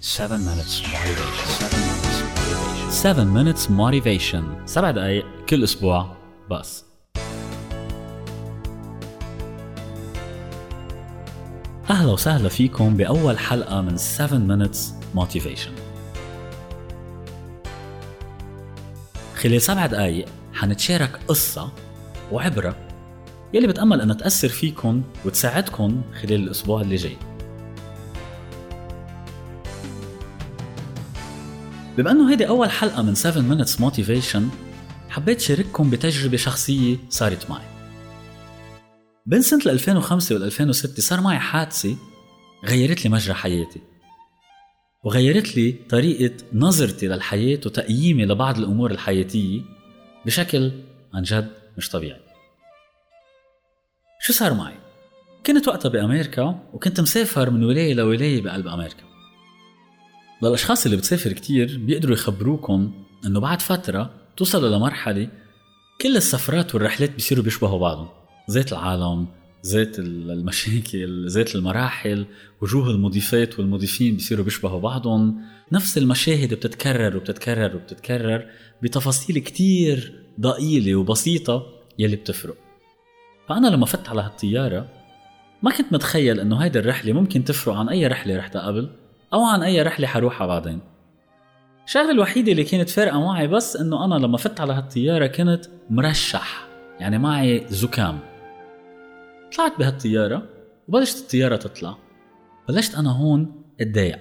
7 minutes motivation 7 دقايق كل أسبوع بس. أهلا وسهلا فيكم بأول حلقة من 7 minutes motivation. خلال 7 دقايق حنتشارك قصة وعبرة يلي بتأمل أن تأثر فيكم وتساعدكم خلال الأسبوع اللي جاي. بما أنه هيدي أول حلقة من 7 minutes motivation، حبيت شارككم بتجربة شخصية صارت معي. بين سنة 2005 و2006 صار معي حادثة غيرت لي مجرى حياتي، وغيرت لي طريقة نظرتي للحياة وتقييمي لبعض الأمور الحياتية بشكل عن جد مش طبيعي. شو صار معي؟ كنت وقتها بأمريكا، وكنت مسافر من ولاية لولاية بقلب أمريكا. للأشخاص اللي بتسافر كتير بيقدروا يخبروكم أنه بعد فترة توصلوا لمرحلة كل السفرات والرحلات بيصيروا بيشبهوا بعضهم، زيت العالم، زيت المشاكل، زيت المراحل، وجوه المضيفات والمضيفين بيصيروا بيشبهوا بعضهم، نفس المشاهد بتتكرر بتفاصيل كتير ضئيلة وبسيطة يلي بتفرق. فأنا لما فت على هالطيارة ما كنت متخيل أنه هيدا الرحلة ممكن تفرق عن أي رحلة رحتها قبل أو عن أي رحلة حروحها بعدين. الشغلة الوحيدة اللي كانت فارقة معي بس أنه أنا لما فت على هالطيارة كنت مرشح، يعني معي زكام. طلعت بهالطيارة وبلشت الطيارة تطلع، بلشت أنا هون اتضايق،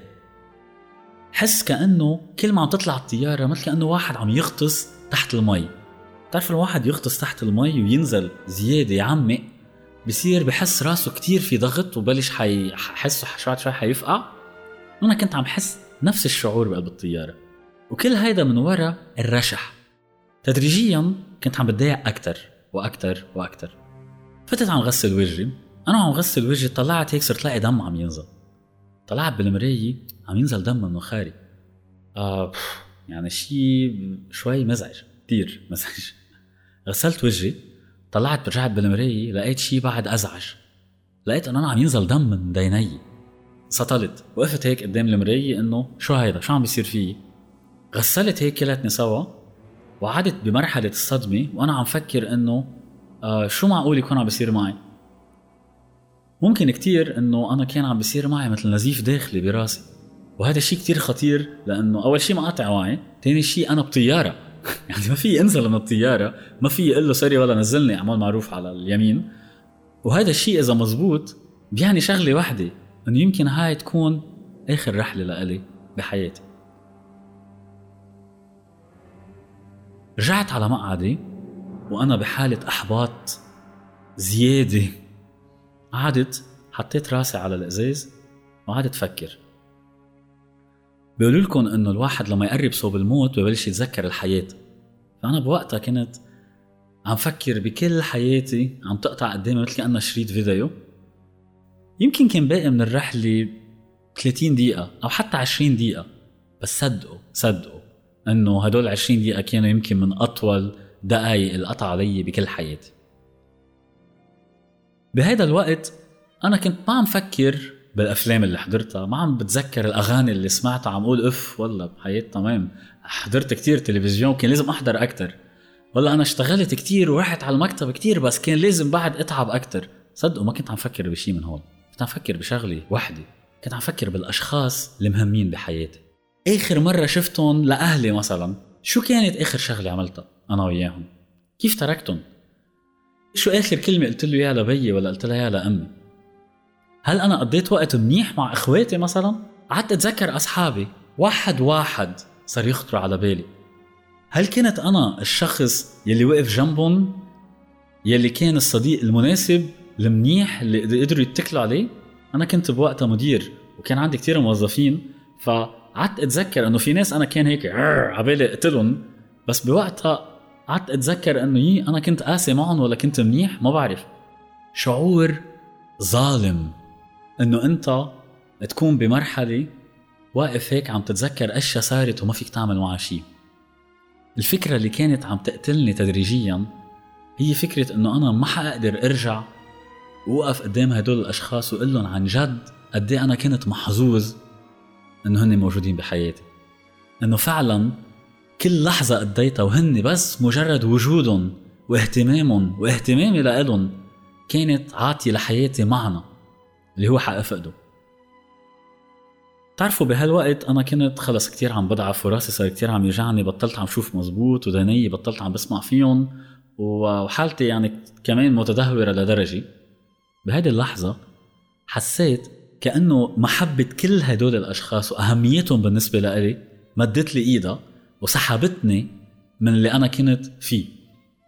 حس كأنه كل ما عم تطلع الطيارة مثل كأنه واحد عم يغطس تحت المي. تعرف الواحد يغطس تحت المي وينزل زيادة يعمق بصير بحس راسه كتير في ضغط وبلش حسه شوي حيفقع. أنا كنت عم حس نفس الشعور بقلب الطيارة، وكل هيدا من وراء الرشح. تدريجياً كنت عم بتضايق أكتر. فتت عم غسل وجهي، أنا عم غسل وجهي طلعت هيك صرت لاقي دم عم ينزل. طلعت بالمراية عم ينزل دم من مناخيري، يعني شيء شوي مزعج، كتير مزعج. غسلت وجهي، طلعت برجعت بالمراية لقيت شيء بعد أزعج، لقيت أنه أنا عم ينزل دم من ديني. سطلت، وقفت هيك قدام المراية انه شو هيدا، شو عم بيصير فيه. غسلت هيك كلاتني سوا، وعادت بمرحلة الصدمة وانا عم فكر انه شو معقول يكون عم بيصير معي. ممكن كتير انه انا كان عم بيصير معي مثل نزيف داخلي براسي، وهذا الشيء كتير خطير لانه اول شيء ما قاطع وعي، تاني شيء انا بطيارة يعني ما في انزل من الطيارة، ما في اقول له سري ولا نزلني، اعمل معروف على اليمين. وهذا الشيء اذا مزبوط بيعني شغلة واحدة، أنه يمكن هاي تكون آخر رحلة لألي بحياتي. رجعت على مقعدي وأنا بحالة أحباط زيادة. قعدت حطيت راسي على الإزاز وقعدت أفكر. بيقولوا لكم أنه الواحد لما يقرب صوب الموت ببلش يتذكر الحياة، فأنا بوقتها كنت عم فكر بكل حياتي عم تقطع قدامي مثل كأنه شريط فيديو. يمكن كان باقي من الرحلة 30 دقيقة أو حتى 20 دقيقة، بس صدقوا أنه هدول 20 دقيقة كانوا يمكن من أطول دقايق القطع علي بكل حياتي. بهذا الوقت أنا كنت ما عم فكر بالأفلام اللي حضرتها، ما عم بتذكر الأغاني اللي سمعتها، عم أقول أف والله بحياتي تمام حضرت كتير تلفزيون كان لازم أحضر أكتر، والله أنا اشتغلت كتير ورحت على المكتب كتير بس كان لازم بعد أتعب أكتر. صدقوا ما كنت عم فكر بشي من هول، كنت عم فكر بشغلي وحدي، كنت عم فكر بالأشخاص اللي مهمين بحياتي. آخر مرة شفتهم لأهلي مثلا، شو كانت آخر شغلة عملتها أنا وياهم؟ كيف تركتهم؟ شو آخر كلمة قلت له يا لبي ولا قلت له يا لأمي؟ هل أنا قضيت وقت منيح مع إخواتي مثلا؟ قعدت أتذكر أصحابي واحد صار يخطر على بالي. هل كنت أنا الشخص يلي وقف جنبهم، يلي كان الصديق المناسب المنيح اللي قدروا يتكلوا عليه؟ أنا كنت بوقتها مدير وكان عندي كتير موظفين، فقعدت أتذكر أنه في ناس أنا كان هيك عبالي أقتلهم، بس بوقتها قعدت أتذكر أنه أنا كنت قاسي معهم ولا كنت منيح، ما بعرف. شعور ظالم أنه أنت تكون بمرحلة واقف هيك عم تتذكر أشياء صارت وما فيك تعمل معها شيء. الفكرة اللي كانت عم تقتلني تدريجيا هي فكرة أنه أنا ما حقدر أرجع ووقف قدام هدول الأشخاص وقلن عن جد قدي أنا كنت محظوظ انه هن موجودين بحياتي، انه فعلا كل لحظة قضيتها وهن بس مجرد وجودهم واهتمامهم واهتمامي لهم كانت عاطية لحياتي معنى اللي هو حأفقده. تعرفوا بهالوقت انا كنت خلص كتير عم بضعف وراسي صار كتير عم يجعني، بطلت عم شوف مزبوط ودنيي، بطلت عم بسمع فيهم، وحالتي يعني كمان متدهورة لدرجة. بهذه اللحظة حسيت كأنه محبة كل هدول الأشخاص وأهميتهم بالنسبة لي مدت لي إيدها وسحبتني من اللي أنا كنت فيه،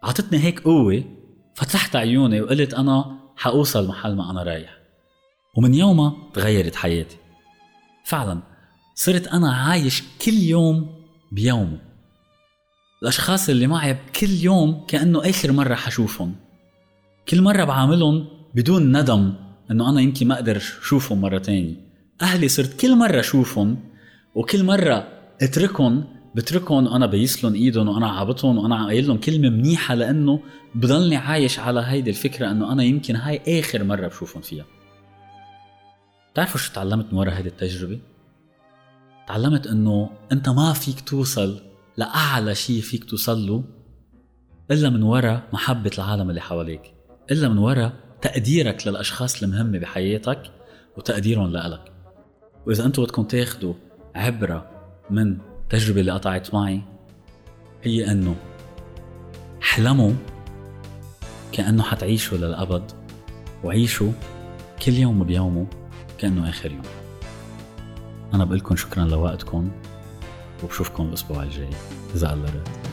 عطتني هيك قوة، فتحت عيوني وقلت أنا حأوصل محل ما أنا رايح. ومن يومها تغيرت حياتي فعلا، صرت أنا عايش كل يوم بيومه، الأشخاص اللي معي بكل يوم كأنه آخر مرة حشوفهم، كل مرة بعاملهم بدون ندم أنه أنا يمكن ما أقدر شوفهم مرة تاني. أهلي صرت كل مرة شوفهم وكل مرة أتركهم، بتركهم وأنا بيسلهم إيدهم وأنا عابطهم وأنا قايلهم كلمة منيحة، لأنه بضلني عايش على هيدي الفكرة أنه أنا يمكن هاي آخر مرة بشوفهم فيها. تعرفوا شو تعلمت من وراء هذه التجربة؟ تعلمت أنه أنت ما فيك توصل لأعلى شيء فيك توصله إلا من وراء محبة العالم اللي حواليك، إلا من وراء تقديرك للأشخاص المهمة بحياتك وتقديرهم لألك. وإذا أنتوا بدكم تاخدوا عبرة من التجربة اللي قطعت معي، هي أنه حلموا كأنه حتعيشوا للأبد، وعيشوا كل يوم بيومه كأنه آخر يوم. أنا بقلكم شكرا لوقتكم، وبشوفكم الأسبوع الجاي إذا الله راد.